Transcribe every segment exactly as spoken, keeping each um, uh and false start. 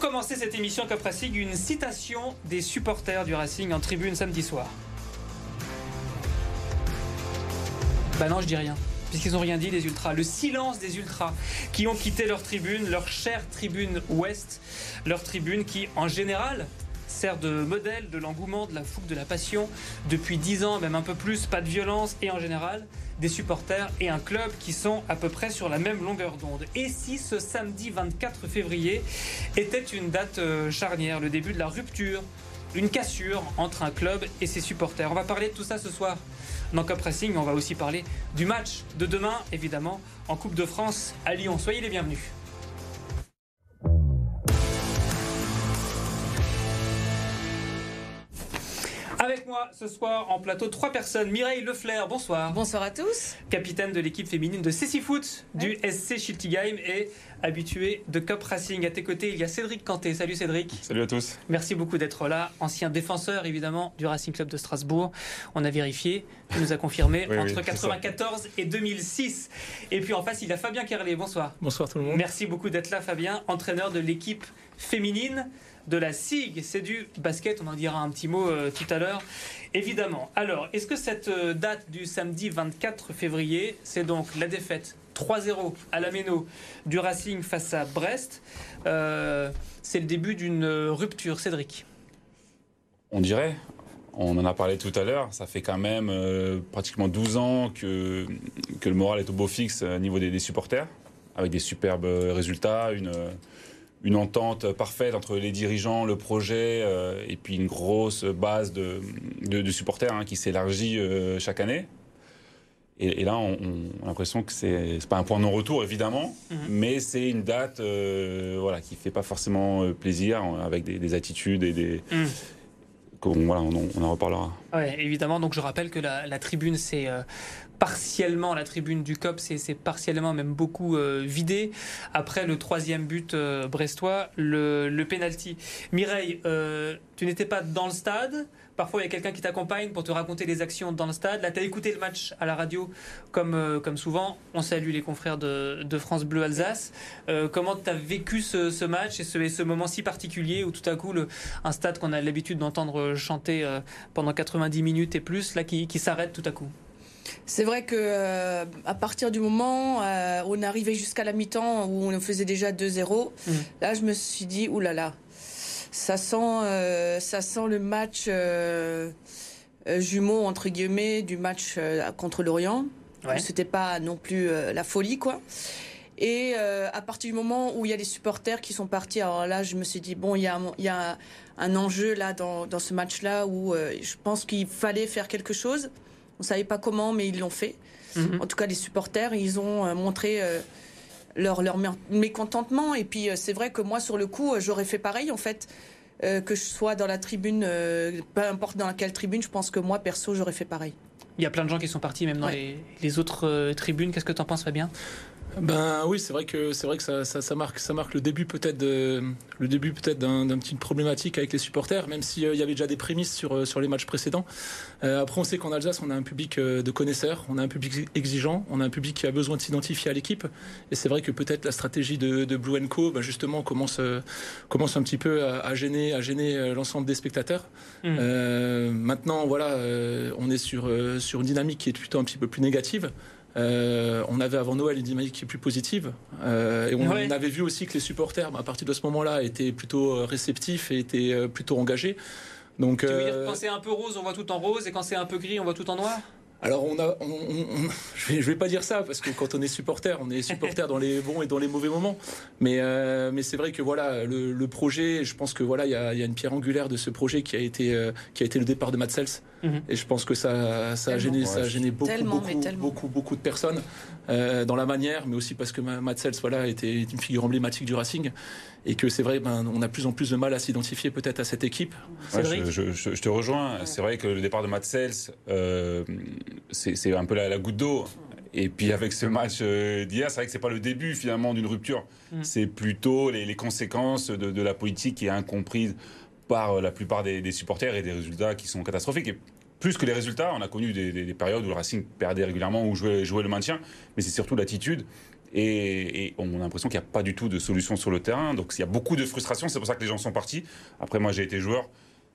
Pour commencer cette émission Kop Racing, une citation des supporters du Racing en tribune samedi soir. Bah non, je dis rien. Puisqu'ils n'ont rien dit, les ultras. Le silence des ultras qui ont quitté leur tribune, leur chère tribune ouest, leur tribune qui, en général, sert de modèle de l'engouement, de la fougue, de la passion. Depuis dix ans, même un peu plus, pas de violence et en général, des supporters et un club qui sont à peu près sur la même longueur d'onde. Et si ce samedi vingt-quatre février était une date charnière, le début de la rupture, une cassure entre un club et ses supporters. On va parler de tout ça ce soir dans Kop Racing, mais on va aussi parler du match de demain, évidemment, en Coupe de France à Lyon. Soyez les bienvenus. Avec moi ce soir en plateau, trois personnes. Mireille Leflair, bonsoir. Bonsoir à tous. Capitaine de l'équipe féminine de C C Foot du ouais. S C Schiltigheim et habitué de Kop Racing. À tes côtés, il y a Cédric Canté. Salut Cédric. Salut à tous. Merci beaucoup d'être là. Ancien défenseur évidemment du Racing Club de Strasbourg. On a vérifié, il nous a confirmé oui, entre mille neuf cent quatre-vingt-quatorze oui, et deux mille six. Et puis en face, il y a Fabien Carlet. Bonsoir. Bonsoir tout le monde. Merci beaucoup d'être là Fabien, entraîneur de l'équipe féminine de la S I G, c'est du basket, on en dira un petit mot euh, tout à l'heure, évidemment. Alors, est-ce que cette euh, date du samedi vingt-quatre février, c'est donc la défaite trois zéro à la Méno du Racing face à Brest, euh, c'est le début d'une euh, rupture, Cédric? On dirait, on en a parlé tout à l'heure, ça fait quand même euh, pratiquement douze ans que, que le moral est au beau fixe au niveau des, des supporters, avec des superbes résultats, une... Euh, une entente parfaite entre les dirigeants, le projet euh, et puis une grosse base de, de, de supporters hein, qui s'élargit euh, chaque année. Et, et là, on, on a l'impression que c'est pas un point de non-retour, évidemment, mm-hmm. mais c'est une date euh, voilà, qui fait pas forcément plaisir avec des, des attitudes et des... Mm. Bon, voilà, on, on en reparlera. Ouais, évidemment, donc je rappelle que la, la tribune, c'est euh, partiellement, la tribune du Kop, c'est partiellement, même beaucoup euh, vidée. Après le troisième but euh, brestois, le, le pénalty. Mireille, euh, tu n'étais pas dans le stade. Parfois, il y a quelqu'un qui t'accompagne pour te raconter les actions dans le stade. Là, tu as écouté le match à la radio, comme, euh, comme souvent. On salue les confrères de, de France Bleu Alsace. Euh, comment tu as vécu ce, ce match et ce, et ce moment si particulier où tout à coup, le, un stade qu'on a l'habitude d'entendre chanter euh, pendant quatre-vingt-dix minutes et plus, là, qui, qui s'arrête tout à coup? C'est vrai que euh, à partir du moment euh, où on arrivait jusqu'à la mi-temps, où on faisait déjà deux zéro, mmh. là, je me suis dit, oulala. Là là, Ça sent, euh, ça sent le match euh, jumeau, entre guillemets, du match euh, contre l'Orient. Ouais. C'était pas non plus euh, la folie, quoi. Et euh, à partir du moment où il y a des supporters qui sont partis, alors là, je me suis dit, bon, il y a, y a un enjeu là, dans, dans ce match-là où euh, je pense qu'il fallait faire quelque chose. On savait pas comment, mais ils l'ont fait. Mm-hmm. En tout cas, les supporters, ils ont euh, montré... Euh, Leur, leur mécontentement. Et puis c'est vrai que moi sur le coup j'aurais fait pareil en fait, euh, que je sois dans la tribune, euh, peu importe dans laquelle tribune, je pense que moi perso j'aurais fait pareil. Il y a plein de gens qui sont partis même dans ouais. les, les autres euh, tribunes. Qu'est-ce que t'en penses Fabien? Ben oui, c'est vrai que c'est vrai que ça, ça, ça marque ça marque le début peut-être de, le début peut-être d'un d'un petite problématique avec les supporters, même s'il euh, y avait déjà des prémices sur euh, sur les matchs précédents. Euh, après on sait qu'en Alsace on a un public euh, de connaisseurs, on a un public exigeant, on a un public qui a besoin de s'identifier à l'équipe. Et c'est vrai que peut-être la stratégie de, de BlueCo ben, justement commence euh, commence un petit peu à, à gêner à gêner l'ensemble des spectateurs. Mmh. Euh, maintenant voilà, euh, on est sur euh, sur une dynamique qui est plutôt un petit peu plus négative. Euh, on avait avant Noël une dynamique qui est plus positive euh, et on, ouais. on avait vu aussi que les supporters bah, à partir de ce moment-là étaient plutôt réceptifs et étaient plutôt engagés. Donc, tu veux euh... dire quand c'est un peu rose on voit tout en rose et quand c'est un peu gris on voit tout en noir? Alors on a, on, on, je vais, je vais pas dire ça parce que quand on est supporter, on est supporter dans les bons et dans les mauvais moments. Mais euh, mais c'est vrai que voilà le, le projet, je pense que voilà il y a, y a une pierre angulaire de ce projet qui a été euh, qui a été le départ de Matz Sels. Mm-hmm. Et je pense que ça ça tellement, a gêné ouais. ça a gêné beaucoup tellement, beaucoup, beaucoup beaucoup beaucoup de personnes euh, dans la manière, mais aussi parce que Matz Sels voilà était une figure emblématique du Racing et que c'est vrai ben on a de plus en plus de mal à s'identifier peut-être à cette équipe. Ouais, je, je, je, je te rejoins. Ouais. C'est vrai que le départ de Matz Sels euh, c'est un peu la, la goutte d'eau. Et puis avec ce match euh, d'hier, c'est vrai que c'est pas le début finalement d'une rupture. Mmh. C'est plutôt les, les conséquences de, de la politique qui est incomprise par euh, la plupart des, des supporters et des résultats qui sont catastrophiques. Et plus que les résultats, on a connu des, des, des périodes où le Racing perdait régulièrement ou jouait, jouait le maintien, mais c'est surtout l'attitude Et, et on a l'impression qu'il n'y a pas du tout de solution sur le terrain. Donc il y a beaucoup de frustration, c'est pour ça que les gens sont partis. Après, moi, j'ai été joueur.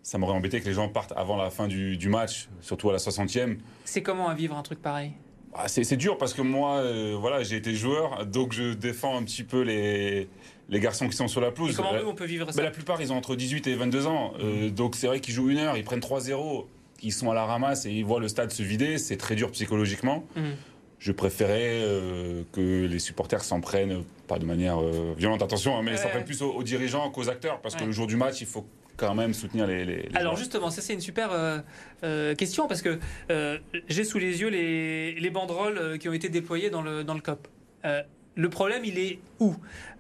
Ça m'aurait embêté que les gens partent avant la fin du, du match, surtout à la soixantième. C'est comment à vivre un truc pareil ? Ah, c'est, c'est dur parce que moi, euh, voilà, j'ai été joueur, donc je défends un petit peu les, les garçons qui sont sur la pelouse. Et comment la, eux, on peut vivre ça ? Bah, la plupart, ils ont entre dix-huit et vingt-deux ans. Euh, donc c'est vrai qu'ils jouent une heure, ils prennent trois zéro, ils sont à la ramasse et ils voient le stade se vider. C'est très dur psychologiquement. Mmh. Je préférais euh, que les supporters s'en prennent, pas de manière euh, violente, attention, hein, mais ouais, s'en prennent ouais. plus aux, aux dirigeants qu'aux acteurs, parce ouais. que le jour du match, il faut quand même soutenir les... les, les Alors joueurs. Justement, ça c'est une super euh, euh, question, parce que euh, j'ai sous les yeux les, les banderoles qui ont été déployées dans le, dans le C O P. Euh, le problème, il est où ?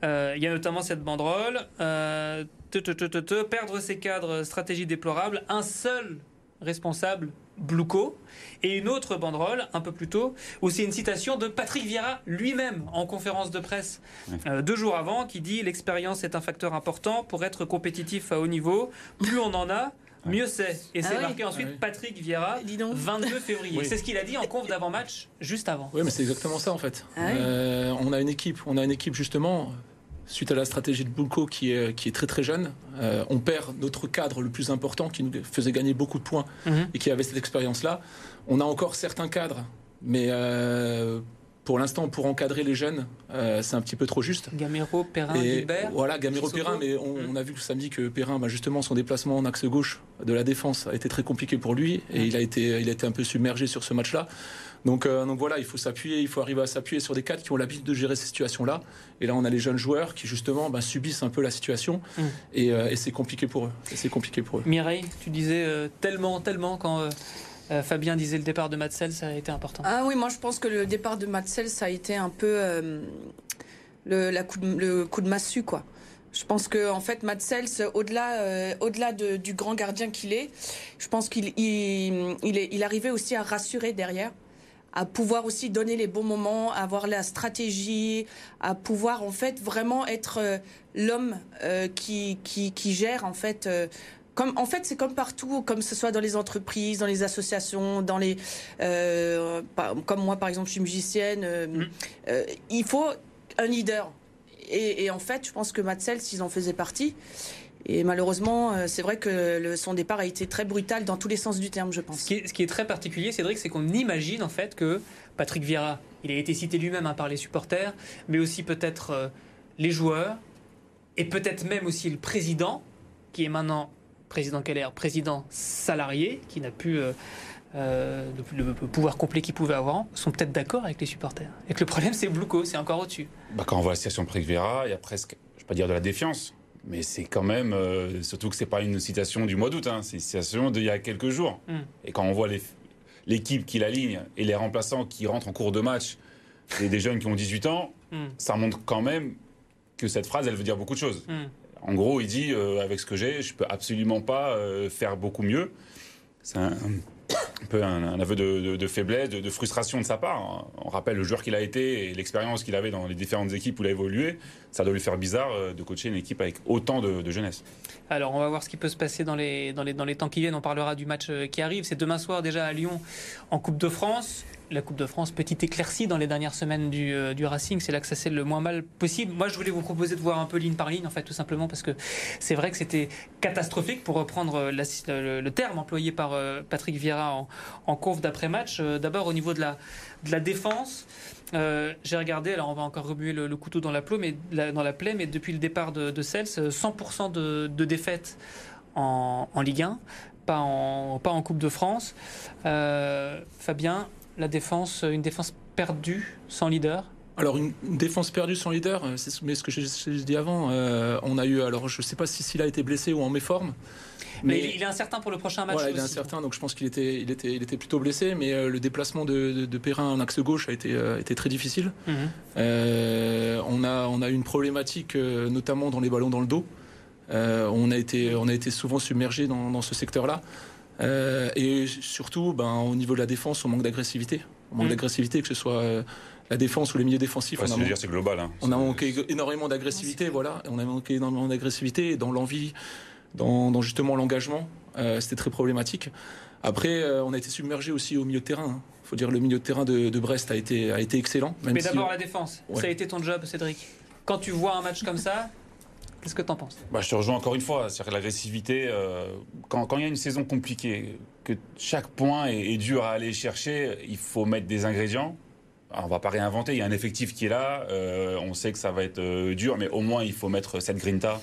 euh, Il y a notamment cette banderole, euh, te, te, te, te, te, perdre ses cadres, stratégie déplorable, un seul responsable, BlueCo, et une autre banderole un peu plus tôt où c'est une citation de Patrick Vieira lui-même en conférence de presse euh, deux jours avant, qui dit: l'expérience est un facteur important pour être compétitif à haut niveau, plus on en a, mieux c'est. Et ah c'est oui. marqué ensuite ah oui. Patrick Vieira, vingt-deux février. Oui. C'est ce qu'il a dit en conf d'avant-match, juste avant. Oui, mais c'est exactement ça en fait. Ah euh, oui. On a une équipe, on a une équipe justement. Suite à la stratégie de BlueCo qui est, qui est très très jeune, euh, on perd notre cadre le plus important qui nous faisait gagner beaucoup de points mmh. et qui avait cette expérience-là. On a encore certains cadres, mais euh, pour l'instant, pour encadrer les jeunes, euh, c'est un petit peu trop juste. Gamero, Perrin, et, Gilbert. Voilà, Gamero, Perrin, mais on, mmh. on a vu que samedi que Perrin, bah justement, son déplacement en axe gauche de la défense a été très compliqué pour lui et mmh. il, a été, il a été un peu submergé sur ce match-là. Donc, euh, donc voilà, il faut s'appuyer, il faut arriver à s'appuyer sur des cadres qui ont l'habitude de gérer ces situations-là. Et là, on a les jeunes joueurs qui justement bah, subissent un peu la situation, mmh. et, euh, et c'est compliqué pour eux. Et c'est compliqué pour eux. Mireille, tu disais euh, tellement, tellement quand euh, euh, Fabien disait le départ de Matz Sels, ça a été important. Ah oui, moi je pense que le départ de Matz Sels, ça a été un peu euh, le, la coup de, le coup de massue, quoi. Je pense que en fait, Matz Sels, au-delà, euh, au-delà de, du grand gardien qu'il est, je pense qu'il il, il est, il arrivait aussi à rassurer derrière, à pouvoir aussi donner les bons moments, à avoir la stratégie, à pouvoir en fait vraiment être euh, l'homme euh, qui, qui qui gère en fait. Euh, comme en fait c'est comme partout, comme ce soit dans les entreprises, dans les associations, dans les euh, par, comme moi par exemple je suis musicienne. Euh, mmh. euh, il faut un leader et, et en fait je pense que Matz Sels s'ils en faisaient partie. Et malheureusement, c'est vrai que le, son départ a été très brutal dans tous les sens du terme, je pense. Ce qui est, ce qui est très particulier, Cédric, c'est qu'on imagine en fait que Patrick Vieira, il a été cité lui-même hein, par les supporters, mais aussi peut-être euh, les joueurs, et peut-être même aussi le président, qui est maintenant président Keller, président salarié, qui n'a plus euh, euh, le, le pouvoir complet qu'il pouvait avoir, sont peut-être d'accord avec les supporters. Et que le problème, c'est BlueCo, c'est encore au-dessus. Bah, quand on voit la situation de Patrick Vieira, il y a presque, je ne vais pas dire de la défiance, mais c'est quand même, euh, surtout que ce n'est pas une citation du mois d'août, hein, c'est une citation d'il y a quelques jours. Mm. Et quand on voit les, l'équipe qui l'aligne et les remplaçants qui rentrent en cours de match, et des jeunes qui ont dix-huit ans, mm. ça montre quand même que cette phrase, elle veut dire beaucoup de choses. Mm. En gros, il dit, euh, avec ce que j'ai, je ne peux absolument pas euh, faire beaucoup mieux. C'est un, un peu un, un aveu de, de, de faiblesse, de, de frustration de sa part. On rappelle le joueur qu'il a été et l'expérience qu'il avait dans les différentes équipes où il a évolué. Ça doit lui faire bizarre de coacher une équipe avec autant de, de jeunesse. Alors on va voir ce qui peut se passer dans les, dans, les, dans les temps qui viennent. On parlera du match qui arrive. C'est demain soir déjà à Lyon en Coupe de France. La Coupe de France, petite éclaircie dans les dernières semaines du, euh, du Racing, c'est là que ça s'est le moins mal possible. Moi, je voulais vous proposer de voir un peu ligne par ligne, en fait, tout simplement, parce que c'est vrai que c'était catastrophique, pour reprendre la, le, le terme employé par euh, Patrick Vieira en, en conf d'après-match. Euh, d'abord, au niveau de la, de la défense, euh, j'ai regardé, alors on va encore remuer le, le couteau dans la, plaie, mais, la, dans la plaie, mais depuis le départ de, de Sels, cent pour cent de, de défaites en, en Ligue un, pas en, pas en Coupe de France. Euh, Fabien, la défense, une défense perdue sans leader. Alors une, une défense perdue sans leader, c'est mais ce que j'ai, j'ai dit avant. Euh, on a eu, alors je ne sais pas si Silla a été blessé ou en méforme. Mais, mais il est incertain pour le prochain match. Voilà, il est incertain, donc je pense qu'il était, il était, il était plutôt blessé. Mais euh, le déplacement de, de, de Perrin en axe gauche a été, euh, été très difficile. Mmh. Euh, on a, on a eu une problématique, euh, notamment dans les ballons dans le dos. Euh, on a été, on a été souvent submergé dans, dans ce secteur-là. Euh, et surtout, ben, au niveau de la défense, on manque d'agressivité. On manque mmh. d'agressivité, que ce soit euh, la défense ou les milieux défensifs. Ouais, on, a man... dire, c'est global, hein. on a manqué énormément d'agressivité, voilà. On a manqué énormément d'agressivité dans l'envie, dans, dans justement l'engagement. Euh, c'était très problématique. Après, euh, on a été submergé aussi au milieu de terrain. Hein. Faut dire le milieu de terrain de, de Brest a été, a été excellent. Même Mais d'abord si... la défense. Ouais. Ça a été ton job, Cédric. Quand tu vois un match comme ça, qu'est-ce que t'en penses ? Bah, je te rejoins encore une fois. C'est-à-dire que l'agressivité, euh, quand il y a une saison compliquée, que chaque point est, est dur à aller chercher, il faut mettre des ingrédients. Alors, on ne va pas réinventer. Il y a un effectif qui est là. Euh, on sait que ça va être euh, dur, mais au moins il faut mettre cette grinta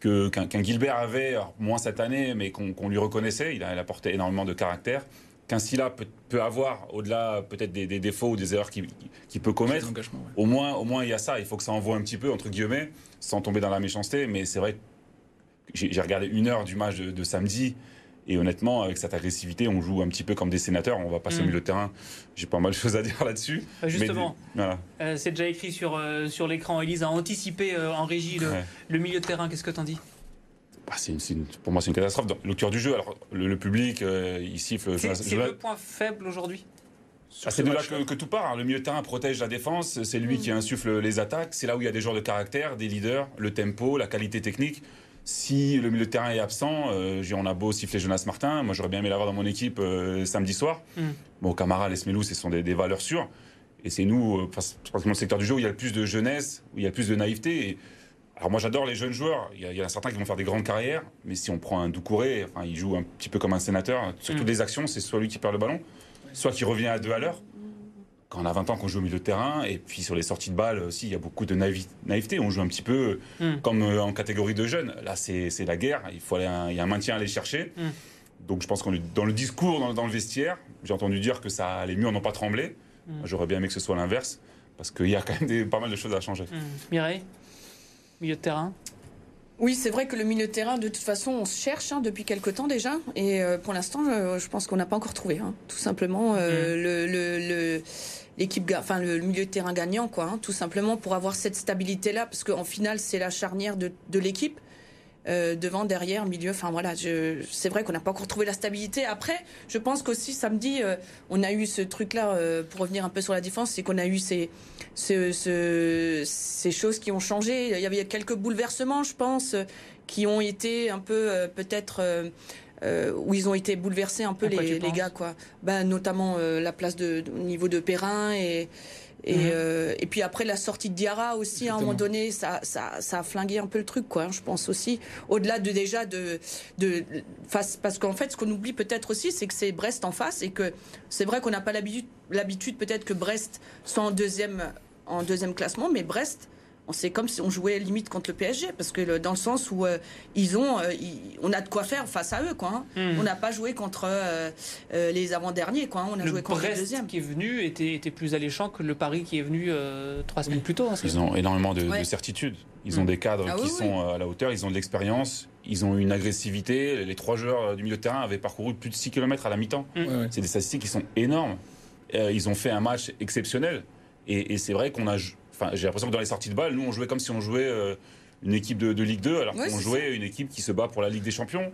que, qu'un, qu'un Gilbert avait, alors, moins cette année, mais qu'on, qu'on lui reconnaissait. Il a, il apportait énormément de caractère. Qu'un Silla peut, peut avoir, au-delà peut-être des, des défauts ou des erreurs qu'il, qu'il peut commettre, ouais. au moins, au moins il y a ça, il faut que ça envoie un petit peu, entre guillemets, sans tomber dans la méchanceté. Mais c'est vrai que j'ai, j'ai regardé une heure du match de, de samedi, et honnêtement, avec cette agressivité, on joue un petit peu comme des sénateurs, on va passer mmh. au milieu de terrain, j'ai pas mal de choses à dire là-dessus. Justement, mais, voilà. euh, c'est déjà écrit sur, euh, sur l'écran, Élise a anticipé euh, en régie le, ouais. le milieu de terrain, qu'est-ce que t'en dis ? Bah c'est une, c'est une, pour moi, c'est une catastrophe. Dans le cœur du jeu, alors le, le public, euh, il siffle. C'est, je, c'est je, le je... point faible aujourd'hui. Ah, c'est de là que, que tout part. Hein. Le milieu de terrain protège la défense. C'est lui mmh. qui insuffle les attaques. C'est là où il y a des joueurs de caractère, des leaders, le tempo, la qualité technique. Si le milieu de terrain est absent, euh, on a beau siffler Jonas Martin. Moi, j'aurais bien aimé l'avoir dans mon équipe euh, samedi soir. Mmh. Bon, Camara, les Smélou, ce sont des, des valeurs sûres. Et c'est nous, euh, pratiquement le secteur du jeu où il y a le plus de jeunesse, où il y a le plus de naïveté. Et, alors moi j'adore les jeunes joueurs, il y, a, il y a certains qui vont faire des grandes carrières, mais si on prend un Doucouré, enfin, il joue un petit peu comme un sénateur, sur toutes les actions, c'est soit lui qui perd le ballon, soit qui revient à deux à l'heure. Quand on a vingt ans qu'on joue au milieu de terrain, et puis sur les sorties de balles aussi, il y a beaucoup de naïveté, on joue un petit peu mm. comme en catégorie de jeunes. Là c'est, c'est la guerre, il, faut aller un, il y a un maintien à aller chercher. Mm. Donc je pense qu'on est dans le discours, dans, dans le vestiaire, j'ai entendu dire que ça allait mieux, on n'en a pas tremblé. Mm. J'aurais bien aimé que ce soit l'inverse, parce qu'il y a quand même des, pas mal de choses à changer. Mm. Mireille ? Milieu de terrain ? Oui, c'est vrai que le milieu de terrain, de toute façon, on se cherche hein, depuis quelque temps déjà. Et euh, pour l'instant, euh, je pense qu'on n'a pas encore trouvé. Hein, tout simplement, euh, mmh. le, le, le, l'équipe, enfin, le milieu de terrain gagnant, quoi, hein, tout simplement, pour avoir cette stabilité-là. Parce qu'en finale, c'est la charnière de, de l'équipe. Euh, devant, derrière, milieu, enfin voilà, je, c'est vrai qu'on n'a pas encore trouvé la stabilité. Après, je pense qu'aussi samedi, euh, on a eu ce truc-là, euh, pour revenir un peu sur la défense, c'est qu'on a eu ces, ces, ces, ces choses qui ont changé. Il y avait quelques bouleversements, je pense, qui ont été un peu, euh, peut-être, euh, euh, où ils ont été bouleversés un peu les, les gars, quoi. Ben, notamment euh, la place de, de, au niveau de Perrin et... Et, mmh. euh, et puis après la sortie de Diarra aussi, hein, à un moment donné, ça, ça, ça a flingué un peu le truc, quoi. Hein, je pense aussi, au-delà de déjà de, de face, parce qu'en fait, ce qu'on oublie peut-être aussi, c'est que c'est Brest en face et que c'est vrai qu'on n'a pas l'habitude, l'habitude peut-être que Brest soit en deuxième, en deuxième classement, mais Brest, on sait comme si on jouait limite contre le P S G, parce que le, dans le sens où euh, ils ont, euh, ils, on a de quoi faire face à eux, quoi. Hein. Mmh. On n'a pas joué contre euh, euh, les avant-derniers, quoi. Hein. On a le joué contre Brest les deuxièmes. Qui est venu était, était plus alléchant que le Paris qui est venu euh, trois semaines plus tôt. Hein, ils ont énormément de, ouais. de certitudes. Ils ont mmh. des cadres ah, qui oui, sont oui. à la hauteur. Ils ont de l'expérience. Ils ont une agressivité. Les trois joueurs du milieu de terrain avaient parcouru plus de six kilomètres à la mi-temps. Mmh. Ouais, ouais. C'est des statistiques qui sont énormes. Euh, ils ont fait un match exceptionnel. Et, et c'est vrai qu'on a. Enfin, j'ai l'impression que dans les sorties de balle, nous, on jouait comme si on jouait euh, une équipe de, de Ligue deux, alors oui, qu'on jouait ça. Une équipe qui se bat pour la Ligue des Champions.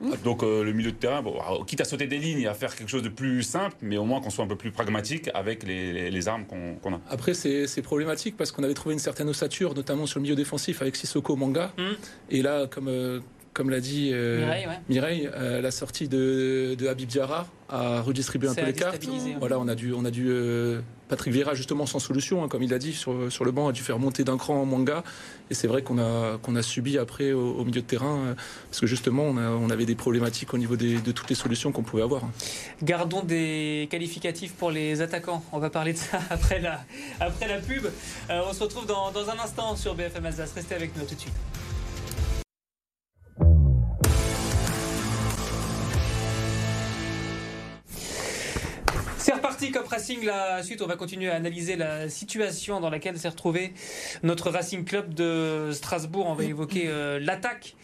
Mmh. Donc, euh, le milieu de terrain, bon, alors, quitte à sauter des lignes et à faire quelque chose de plus simple, mais au moins qu'on soit un peu plus pragmatique avec les, les, les armes qu'on, qu'on a. Après, c'est, c'est problématique parce qu'on avait trouvé une certaine ossature, notamment sur le milieu défensif avec Sissoko, Manga. Mmh. Et là, comme, euh, comme l'a dit euh, Mireille, ouais. Mireille euh, la sortie de, de Habib Diarra a redistribué un c'est peu les cartes. Ouais. Voilà, on a dû... On a dû euh, Patrick Vieira, justement, sans solution, hein, comme il l'a dit, sur, sur le banc, a dû faire monter d'un cran en Manga. Et c'est vrai qu'on a, qu'on a subi après au, au milieu de terrain, euh, parce que justement, on, a, on avait des problématiques au niveau des, de toutes les solutions qu'on pouvait avoir. Gardons des qualificatifs pour les attaquants. On va parler de ça après la, après la pub. Euh, on se retrouve dans, dans un instant sur B F M Alsace. Restez avec nous tout de suite. C'est reparti, Kop Racing. La suite, on va continuer à analyser la situation dans laquelle s'est retrouvé notre Racing Club de Strasbourg. On va évoquer euh, l'attaque,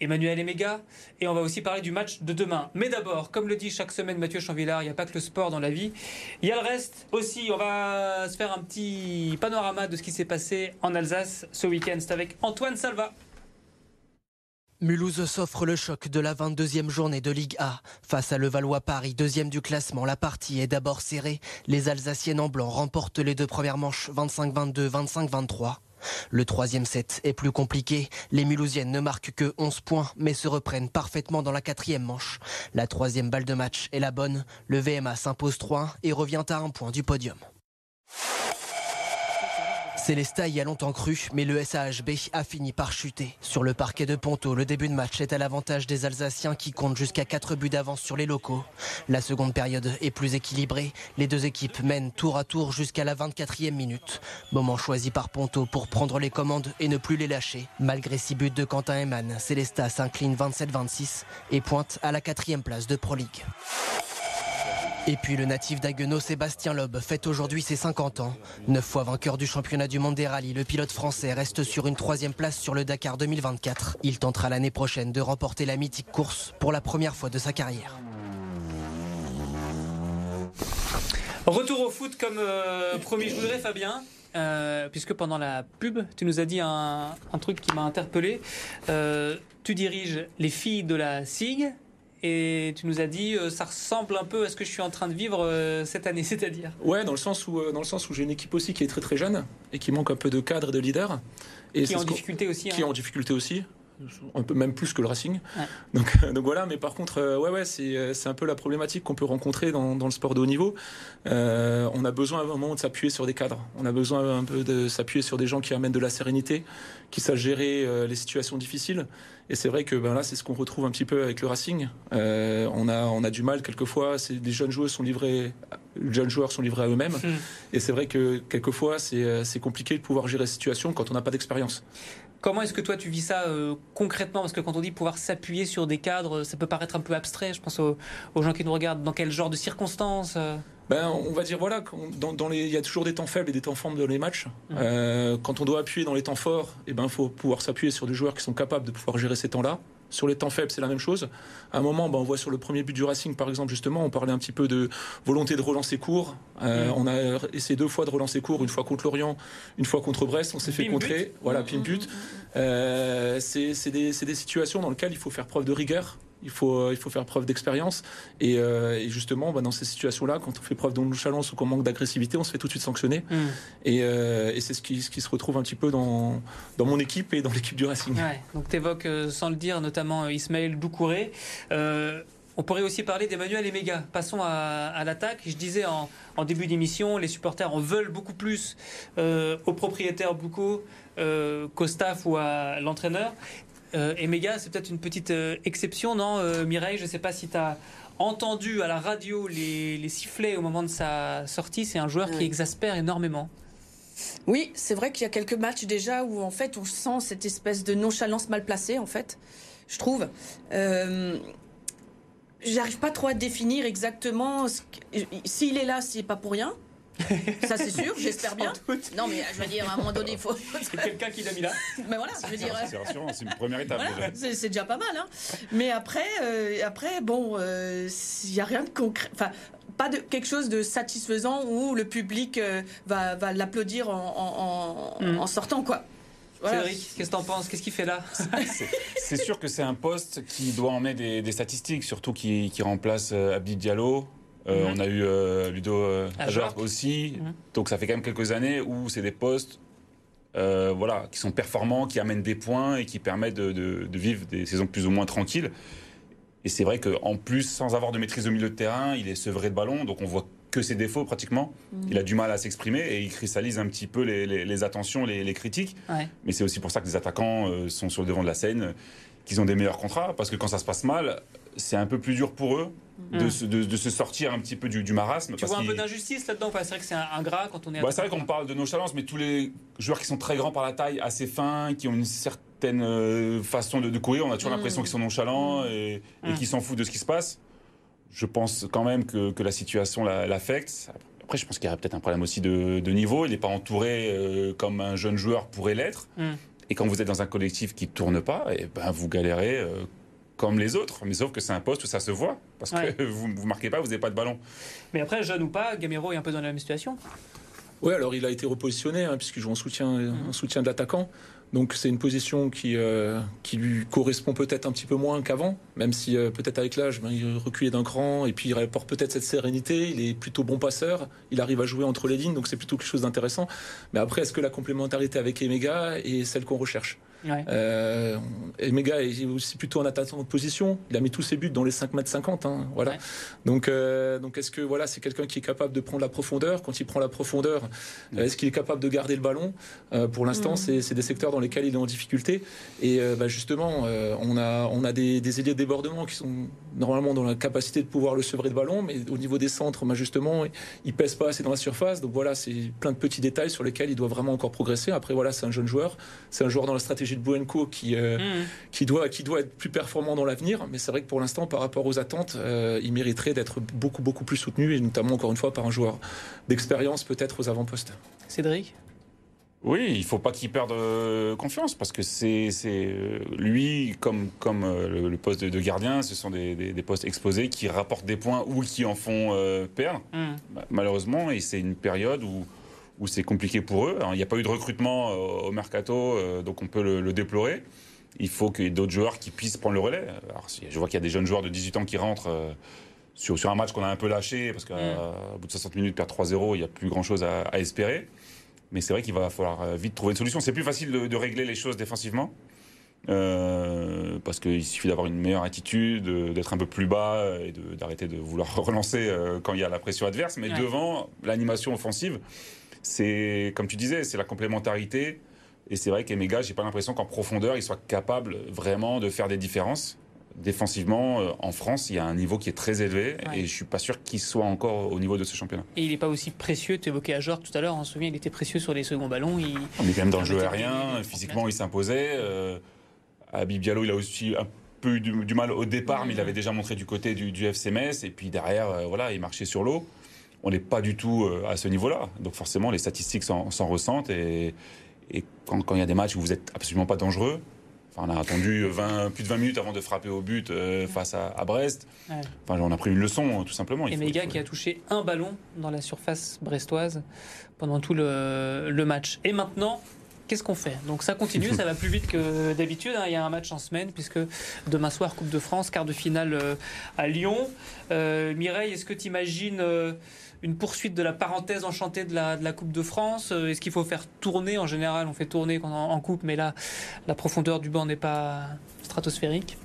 Emmanuel Emegha, et on va aussi parler du match de demain. Mais d'abord, comme le dit chaque semaine Mathieu Chanvillard, il n'y a pas que le sport dans la vie, il y a le reste aussi. On va se faire un petit panorama de ce qui s'est passé en Alsace ce week-end. C'est avec Antoine Salva. Mulhouse s'offre le choc de la vingt-deuxième journée de Ligue A. Face à Levallois-Paris, deuxième du classement, la partie est d'abord serrée. Les Alsaciennes en blanc remportent les deux premières manches vingt-cinq vingt-deux, vingt-cinq vingt-trois. Le troisième set est plus compliqué. Les Mulhousiennes ne marquent que onze points, mais se reprennent parfaitement dans la quatrième manche. La troisième balle de match est la bonne. Le V M A s'impose trois un et revient à un point du podium. Sélestat y a longtemps cru, mais le S A H B a fini par chuter. Sur le parquet de Pontault, le début de match est à l'avantage des Alsaciens qui comptent jusqu'à quatre buts d'avance sur les locaux. La seconde période est plus équilibrée. Les deux équipes mènent tour à tour jusqu'à la vingt-quatrième minute. Moment choisi par Pontault pour prendre les commandes et ne plus les lâcher. Malgré six buts de Quentin Eymann, Sélestat s'incline vingt-sept à vingt-six et pointe à la quatrième place de Proligue. Et puis le natif d'Haguenau, Sébastien Loeb, fête aujourd'hui ses cinquante ans. Neuf fois vainqueur du championnat du monde des rallyes, le pilote français reste sur une troisième place sur le Dakar deux mille vingt-quatre. Il tentera l'année prochaine de remporter la mythique course pour la première fois de sa carrière. Retour au foot comme euh, promis, je voudrais, Fabien. Euh, puisque pendant la pub, tu nous as dit un, un truc qui m'a interpellé. Euh, tu diriges les filles de la S I G. Et tu nous as dit, euh, ça ressemble un peu à ce que je suis en train de vivre euh, cette année, c'est-à-dire ? Ouais, dans le sens où, euh, dans le sens où j'ai une équipe aussi qui est très très jeune et qui manque un peu de cadre et de leader. Et qui est en difficulté aussi. Qui est en difficulté aussi, un peu même plus que le Racing. Ouais. Donc, euh, donc voilà, mais par contre, euh, ouais, ouais, c'est, euh, c'est un peu la problématique qu'on peut rencontrer dans, dans le sport de haut niveau. Euh, on a besoin à un moment de s'appuyer sur des cadres. On a besoin un peu de s'appuyer sur des gens qui amènent de la sérénité, qui savent gérer euh, les situations difficiles. Et c'est vrai que ben là, c'est ce qu'on retrouve un petit peu avec le Racing. Euh, on a, on a du mal quelquefois. C'est, les jeunes joueurs sont livrés, les jeunes joueurs sont livrés à eux-mêmes. Mmh. Et c'est vrai que quelquefois, c'est, c'est compliqué de pouvoir gérer la situation quand on n'a pas d'expérience. Comment est-ce que toi, tu vis ça euh, concrètement ? Parce que quand on dit pouvoir s'appuyer sur des cadres, ça peut paraître un peu abstrait. Je pense aux, aux gens qui nous regardent. Dans quel genre de circonstances euh... Ben, on va dire, voilà, dans, dans les, il y a toujours des temps faibles et des temps forts dans les matchs. Mmh. Euh, quand on doit appuyer dans les temps forts, eh ben, faut pouvoir s'appuyer sur des joueurs qui sont capables de pouvoir gérer ces temps-là. Sur les temps faibles, c'est la même chose. À un moment, ben, on voit sur le premier but du Racing, par exemple, justement, on parlait un petit peu de volonté de relancer court. Euh, mmh. On a essayé deux fois de relancer court, une fois contre Lorient, une fois contre Brest. On s'est pim fait contrer. But. Voilà, pim but. Mmh. Euh, c'est, c'est, des, c'est des situations dans lesquelles il faut faire preuve de rigueur. Il faut, il faut faire preuve d'expérience. Et, euh, et justement, bah, dans ces situations-là, quand on fait preuve de nonchalance ou qu'on manque d'agressivité, on se fait tout de suite sanctionner. Mmh. Et, euh, et c'est ce qui, ce qui se retrouve un petit peu dans, dans mon équipe et dans l'équipe du Racing. Ouais. Donc tu évoques, euh, sans le dire, notamment Ismaël Doucouré. Euh, on pourrait aussi parler d'Emmanuel Emegha. Passons à, à l'attaque. Je disais en, en début d'émission, les supporters en veulent beaucoup plus euh, aux propriétaires BlueCo euh, qu'au staff ou à l'entraîneur. Euh, Emegha, c'est peut-être une petite euh, exception, non euh, Mireille, je ne sais pas si tu as entendu à la radio les, les sifflets au moment de sa sortie. C'est un joueur oui. qui exaspère énormément. Oui, c'est vrai qu'il y a quelques matchs déjà où en fait on sent cette espèce de nonchalance mal placée, en fait, je trouve. Euh, j'arrive pas trop à définir exactement ce que, s'il est là, s'il n'est pas pour rien. Ça c'est sûr, j'espère bien. Non mais je veux dire, à un moment donné, il faut. C'est quelqu'un qui l'a mis là. Mais voilà, je veux dire. C'est rassurant, c'est une première étape. Voilà, déjà. C'est, c'est déjà pas mal, hein. Mais après, euh, après, bon, il euh, y a rien de concret. Enfin, pas de quelque chose de satisfaisant où le public euh, va, va l'applaudir en, en, en, mm. en sortant, quoi. Voilà. Cédric, qu'est-ce que t'en penses ? Qu'est-ce qu'il fait là ? c'est, c'est sûr que c'est un poste qui doit emmener des, des statistiques, surtout qui, qui remplace euh, Habib Diallo. Euh, mmh. On a eu euh, Ludo euh, Ajorc aussi, mmh. donc ça fait quand même quelques années où c'est des postes euh, voilà, qui sont performants, qui amènent des points et qui permettent de, de, de vivre des saisons plus ou moins tranquilles. Et c'est vrai qu'en plus, sans avoir de maîtrise au milieu de terrain, il est sevré de ballon, donc on voit que ses défauts pratiquement. Mmh. Il a du mal à s'exprimer et il cristallise un petit peu les, les, les attentions, les, les critiques. Ouais. Mais c'est aussi pour ça que les attaquants euh, sont sur le devant de la scène, qu'ils ont des meilleurs contrats, parce que quand ça se passe mal, c'est un peu plus dur pour eux de, mmh. se, de, de se sortir un petit peu du, du marasme. Tu parce vois un qu'il... peu d'injustice là-dedans, enfin, c'est vrai que c'est ingrat quand on est... Bah, c'est vrai qu'on parle de nonchalance, mais tous les joueurs qui sont très grands par la taille, assez fins, qui ont une certaine euh, façon de, de courir, on a toujours mmh. l'impression qu'ils sont nonchalants et, mmh. et qu'ils s'en foutent de ce qui se passe. Je pense quand même que, que la situation l'affecte. Après, je pense qu'il y a peut-être un problème aussi de, de niveau. Il n'est pas entouré euh, comme un jeune joueur pourrait l'être. Mmh. Et quand vous êtes dans un collectif qui ne tourne pas, et ben, vous galérez... Euh, comme les autres, mais sauf que c'est un poste où ça se voit, parce ouais. que vous ne marquez pas, vous n'avez pas de ballon. Mais après, jeune ou pas, Gamero est un peu dans la même situation. Oui, alors il a été repositionné, hein, puisqu'il joue en soutien, mmh. en soutien de l'attaquant. Donc c'est une position qui, euh, qui lui correspond peut-être un petit peu moins qu'avant, même si euh, peut-être avec l'âge, ben, il reculait d'un cran et puis il rapporte peut-être cette sérénité, il est plutôt bon passeur, il arrive à jouer entre les lignes, donc c'est plutôt quelque chose d'intéressant. Mais après, est-ce que la complémentarité avec Emegha est celle qu'on recherche ? Ouais. Euh, Emegha est aussi plutôt en attaquant de position, il a mis tous ses buts dans les cinq mètres cinquante, hein, voilà. Ouais. Donc, euh, donc est-ce que voilà, c'est quelqu'un qui est capable de prendre la profondeur? Quand il prend la profondeur, mmh. euh, est-ce qu'il est capable de garder le ballon? euh, Pour l'instant, mmh. c'est, c'est des secteurs dans lesquels il est en difficulté. Et euh, bah, justement, euh, on a, on a des, des ailiers de débordement qui sont normalement dans la capacité de pouvoir le sevrer de ballon, mais au niveau des centres, bah, justement, il pèse pas assez dans la surface. Donc voilà, c'est plein de petits détails sur lesquels il doit vraiment encore progresser. Après voilà, c'est un jeune joueur, c'est un joueur dans la stratégie de BlueCo qui, euh, mmh. qui, doit, qui doit être plus performant dans l'avenir, mais c'est vrai que pour l'instant, par rapport aux attentes, euh, il mériterait d'être beaucoup, beaucoup plus soutenu, et notamment encore une fois par un joueur d'expérience peut-être aux avant-postes. Cédric ? Oui, il ne faut pas qu'il perde confiance, parce que c'est, c'est lui, comme, comme le, le poste de, de gardien, ce sont des, des, des postes exposés qui rapportent des points ou qui en font euh, perdre, mmh. malheureusement, et c'est une période où où c'est compliqué pour eux. Il n'y a pas eu de recrutement au mercato, donc on peut le, le déplorer. Il faut qu'il y ait d'autres joueurs qui puissent prendre le relais. Alors, je vois qu'il y a des jeunes joueurs de dix-huit ans qui rentrent sur, sur un match qu'on a un peu lâché, parce qu'à mmh. bout de soixante minutes, perdre trois zéro, il n'y a plus grand-chose à, à espérer. Mais c'est vrai qu'il va falloir vite trouver une solution. C'est plus facile de, de régler les choses défensivement, euh, parce qu'il suffit d'avoir une meilleure attitude, d'être un peu plus bas et de, d'arrêter de vouloir relancer quand il y a la pression adverse. Mais ouais. devant, l'animation offensive... C'est, comme tu disais, c'est la complémentarité. Et c'est vrai qu'Emegha, j'ai pas l'impression qu'en profondeur, il soit capable vraiment de faire des différences. Défensivement, euh, en France, il y a un niveau qui est très élevé. Ouais. Et je suis pas sûr qu'il soit encore au niveau de ce championnat. Et il n'est pas aussi précieux, tu évoquais à Jorg tout à l'heure, on se souvient, il était précieux sur les seconds ballons. Il... On est quand même dans le jeu aérien, physiquement, il s'imposait. Euh, Habib Diallo, il a aussi un peu eu du, du mal au départ, mais il avait déjà montré du côté du, du F C Metz. Et puis derrière, euh, voilà, il marchait sur l'eau. On n'est pas du tout à ce niveau-là. Donc forcément, les statistiques s'en, s'en ressentent. Et, et quand, quand il y a des matchs où vous n'êtes absolument pas dangereux, enfin, on a attendu vingt, plus de vingt minutes avant de frapper au but euh, face à, à Brest. Ouais. Enfin, on a pris une leçon, tout simplement. Il Emegha faut, faut... qui a touché un ballon dans la surface brestoise pendant tout le, le match. Et maintenant, qu'est-ce qu'on fait? Donc ça continue, ça va plus vite que d'habitude. Il y a un match en semaine, puisque demain soir, Coupe de France, quart de finale à Lyon. Euh, Mireille, est-ce que tu imagines... Euh, une poursuite de la parenthèse enchantée de la, de la Coupe de France? Est-ce qu'il faut faire tourner? En général, on fait tourner en, en Coupe, mais là, la profondeur du banc n'est pas stratosphérique.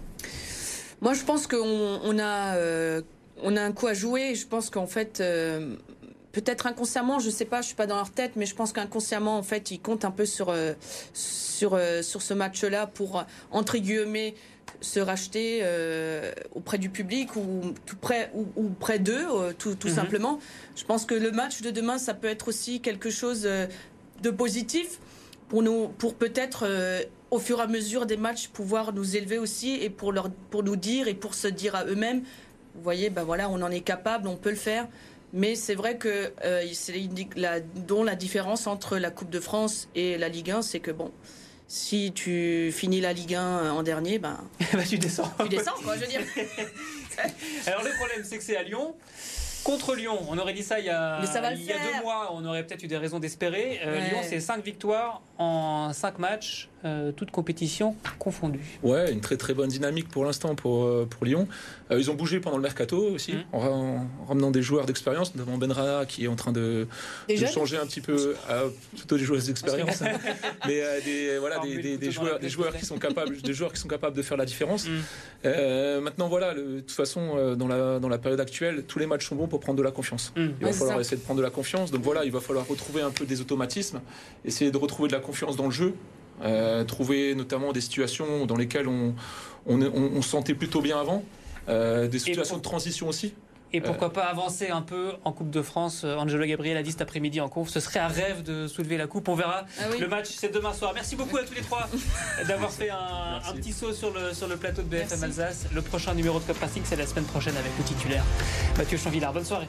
Moi, je pense qu'on on a, euh, on a un coup à jouer. Je pense qu'en fait, euh, peut-être inconsciemment, je ne sais pas, je ne suis pas dans leur tête, mais je pense qu'inconsciemment, en fait, ils comptent un peu sur, euh, sur, euh, sur ce match-là pour, entre guillemets, se racheter euh, auprès du public ou tout près ou, ou près d'eux euh, tout, tout mm-hmm. simplement. Je pense que le match de demain, ça peut être aussi quelque chose euh, de positif pour nous, pour peut-être euh, au fur et à mesure des matchs pouvoir nous élever aussi, et pour leur pour nous dire et pour se dire à eux-mêmes, vous voyez, ben voilà, on en est capable, on peut le faire. Mais c'est vrai que euh, c'est la, dont la différence entre la Coupe de France et la Ligue un, c'est que bon, si tu finis la Ligue un en dernier, ben bah, tu descends. Tu descends, quoi, je veux dire. Alors le problème, c'est que c'est à Lyon. Contre Lyon, on aurait dit ça il y a, il y a deux mois, on aurait peut-être eu des raisons d'espérer. Euh, ouais. Lyon, c'est cinq victoires en cinq matchs, euh, toutes compétitions confondues. Ouais, une très très bonne dynamique pour l'instant pour, pour Lyon. Euh, ils ont bougé pendant le mercato aussi, mmh. en, en ramenant des joueurs d'expérience, notamment Benrahma qui est en train de, de changer un petit peu, euh, plutôt des joueurs d'expérience, hein. mais euh, des, voilà, des, des, des joueurs, des joueurs qui sont capables, des joueurs qui sont capables de faire la différence. Mmh. Euh, maintenant, voilà, le, de toute façon, dans la, dans la période actuelle, tous les matchs sont bons pour prendre de la confiance. Mmh. Il va ouais, falloir essayer de prendre de la confiance. Donc voilà, il va falloir retrouver un peu des automatismes, essayer de retrouver de la confiance dans le jeu, euh, trouver notamment des situations dans lesquelles on, on, on, on se sentait plutôt bien avant, euh, des situations pour... de transition aussi. Et pourquoi pas avancer un peu en Coupe de France? Angelo Gabriel a dit cet après-midi en conf, ce serait un rêve de soulever la coupe. On verra. Ah oui. Le match, c'est demain soir. Merci beaucoup à tous les trois d'avoir fait un, un petit saut sur le, sur le plateau de B F M Alsace. Le prochain numéro de Kop Racing, c'est la semaine prochaine avec le titulaire Mathieu Chanvillard. Bonne soirée.